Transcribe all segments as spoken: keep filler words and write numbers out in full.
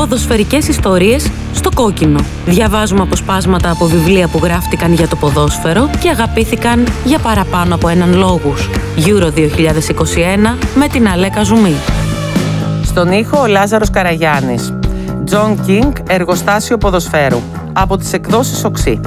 ποδοσφαιρικές ιστορίες στο κόκκινο. Διαβάζουμε αποσπάσματα από βιβλία που γράφτηκαν για το ποδόσφαιρο και αγαπήθηκαν για παραπάνω από έναν λόγους. Euro δύο χιλιάδες είκοσι ένα με την Αλέκα Ζουμή. Στον ήχο ο Λάζαρος Καραγιάννης. Τζον Κινγκ, εργοστάσιο ποδοσφαίρου. Από τις εκδόσεις Οξύ.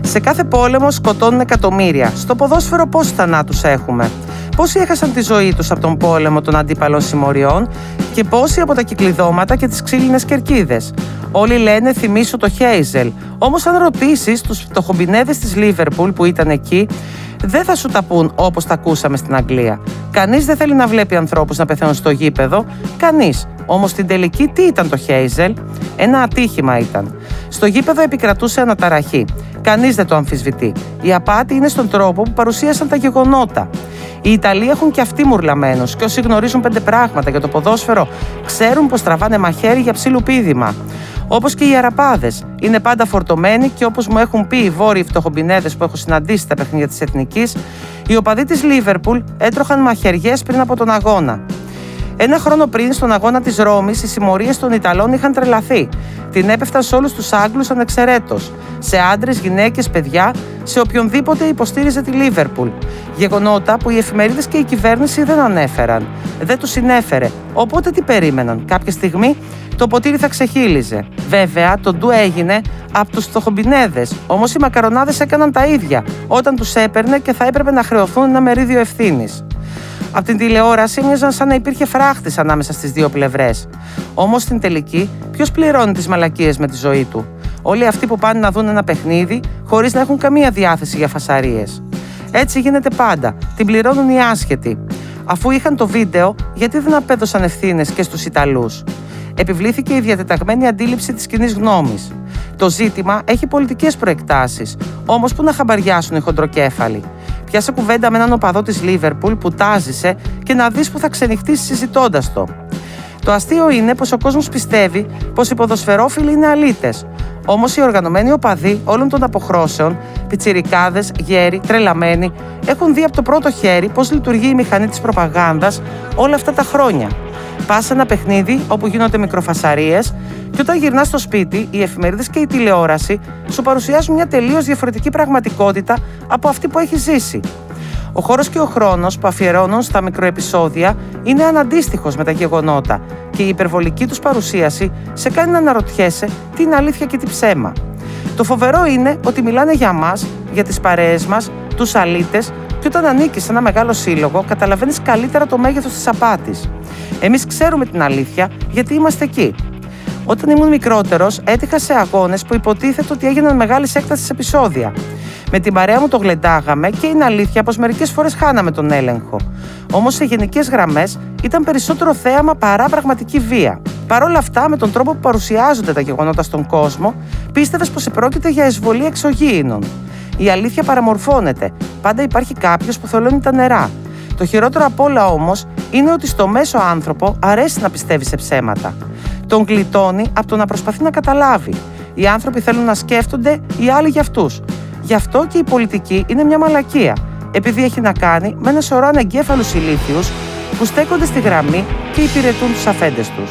Σε κάθε πόλεμο σκοτώνουν εκατομμύρια. Στο ποδόσφαιρο πόσους θανάτους έχουμε. Πόσοι έχασαν τη ζωή τους από τον πόλεμο των αντίπαλων συμμοριών και πόσοι από τα κυκλειδώματα και τις ξύλινες κερκίδες. Όλοι λένε θυμίσου το Χέιζελ. Όμως αν ρωτήσεις τους φτωχομπινέδες της Λίβερπουλ που ήταν εκεί, δεν θα σου τα πούν όπως τα ακούσαμε στην Αγγλία. Κανείς δεν θέλει να βλέπει ανθρώπους να πεθαίνουν στο γήπεδο. Κανείς. Όμως στην τελική τι ήταν το Χέιζελ? Ένα ατύχημα ήταν. Στο γήπεδο επικρατούσε αναταραχή. Κανείς δεν το αμφισβητεί. Η απάτη είναι στον τρόπο που παρουσίασαν τα γεγονότα. Οι Ιταλοί έχουν και αυτοί μουρλαμένους και όσοι γνωρίζουν πέντε πράγματα για το ποδόσφαιρο ξέρουν πως τραβάνε μαχαίρι για ψιλουπίδημα. Όπως και οι Αραπάδες. Είναι πάντα φορτωμένοι και όπως μου έχουν πει οι βόρειοι φτωχομπινέδες που έχω συναντήσει στα παιχνίδια της Εθνικής, οι οπαδοί της Λίβερπουλ έτρωχαν μαχαιριές πριν από τον αγώνα. Ένα χρόνο πριν, στον αγώνα της Ρώμης, οι συμμορίες των Ιταλών είχαν τρελαθεί. Την έπεφταν σε όλους τους Άγγλους ανεξαιρέτως. Σε άντρες, γυναίκες, παιδιά, σε οποιονδήποτε υποστήριζε τη Λίβερπουλ. Γεγονότα που οι εφημερίδες και η κυβέρνηση δεν ανέφεραν. Δεν τους συνέφερε. Οπότε τι περίμεναν? Κάποια στιγμή το ποτήρι θα ξεχύλιζε. Βέβαια, το ντου έγινε από τους φτωχομπινέδες. Όμως οι μακαρονάδες έκαναν τα ίδια όταν τους έπαιρνε και θα έπρεπε να χρεωθούν ένα μερίδιο ευθύνης. Από την τηλεόραση μοιάζαν σαν να υπήρχε φράχτης ανάμεσα στις δύο πλευρές. Όμως στην τελική, ποιος πληρώνει τις μαλακίες με τη ζωή του? Όλοι αυτοί που πάνε να δουν ένα παιχνίδι χωρίς να έχουν καμία διάθεση για φασαρίες. Έτσι γίνεται πάντα. Την πληρώνουν οι άσχετοι. Αφού είχαν το βίντεο, γιατί δεν απέδωσαν ευθύνες και στους Ιταλούς? Επιβλήθηκε η διατεταγμένη αντίληψη της κοινής γνώμης. Το ζήτημα έχει πολιτικές προεκτάσεις, όμως που να χαμπαριάσουν οι χοντροκέφαλοι. Πιάσε κουβέντα με έναν οπαδό της Λίβερπουλ που τάζησε και να δεις που θα ξενυχτήσει συζητώντας το. Το αστείο είναι πως ο κόσμος πιστεύει πως οι ποδοσφαιρόφιλοι είναι αλήτες. Όμως οι οργανωμένοι οπαδοί όλων των αποχρώσεων, πιτσιρικάδες, γέροι, τρελαμένοι, έχουν δει από το πρώτο χέρι πως λειτουργεί η μηχανή της προπαγάνδας όλα αυτά τα χρόνια. Πας σε ένα παιχνίδι όπου γίνονται μικροφασαρίες και όταν γυρνάς στο σπίτι, οι εφημερίδες και η τηλεόραση σου παρουσιάζουν μια τελείως διαφορετική πραγματικότητα από αυτή που έχεις ζήσει. Ο χώρος και ο χρόνος που αφιερώνουν στα μικροεπισόδια είναι αναντίστοιχος με τα γεγονότα και η υπερβολική τους παρουσίαση σε κάνει να αναρωτιέσαι τι είναι αλήθεια και τι ψέμα. Το φοβερό είναι ότι μιλάνε για μας, για τις παρέες μας, τους αλήτες, και όταν ανήκεις σε ένα μεγάλο σύλλογο, καταλαβαίνεις καλύτερα το μέγεθος της απάτης. Εμείς ξέρουμε την αλήθεια γιατί είμαστε εκεί. Όταν ήμουν μικρότερος, έτυχα σε αγώνες που υποτίθεται ότι έγιναν μεγάλης έκτασης επεισόδια. Με την παρέα μου το γλεντάγαμε και είναι αλήθεια πως μερικές φορές χάναμε τον έλεγχο. Όμως σε γενικές γραμμές ήταν περισσότερο θέαμα παρά πραγματική βία. Παρ' όλα αυτά, με τον τρόπο που παρουσιάζονται τα γεγονότα στον κόσμο, πίστευες πως επρόκειται για εισβολή εξωγήινων. Η αλήθεια παραμορφώνεται. Πάντα υπάρχει κάποιος που θολώνει τα νερά. Το χειρότερο απ' όλα όμως είναι ότι στο μέσο άνθρωπο αρέσει να πιστεύει σε ψέματα. Τον γλιτώνει από το να προσπαθεί να καταλάβει. Οι άνθρωποι θέλουν να σκέφτονται, οι άλλοι για αυτούς. Γι' αυτό και η πολιτική είναι μια μαλακία, επειδή έχει να κάνει με ένα σωρό ανεγκέφαλους ηλίθιους που στέκονται στη γραμμή και υπηρετούν τους αφέντες τους.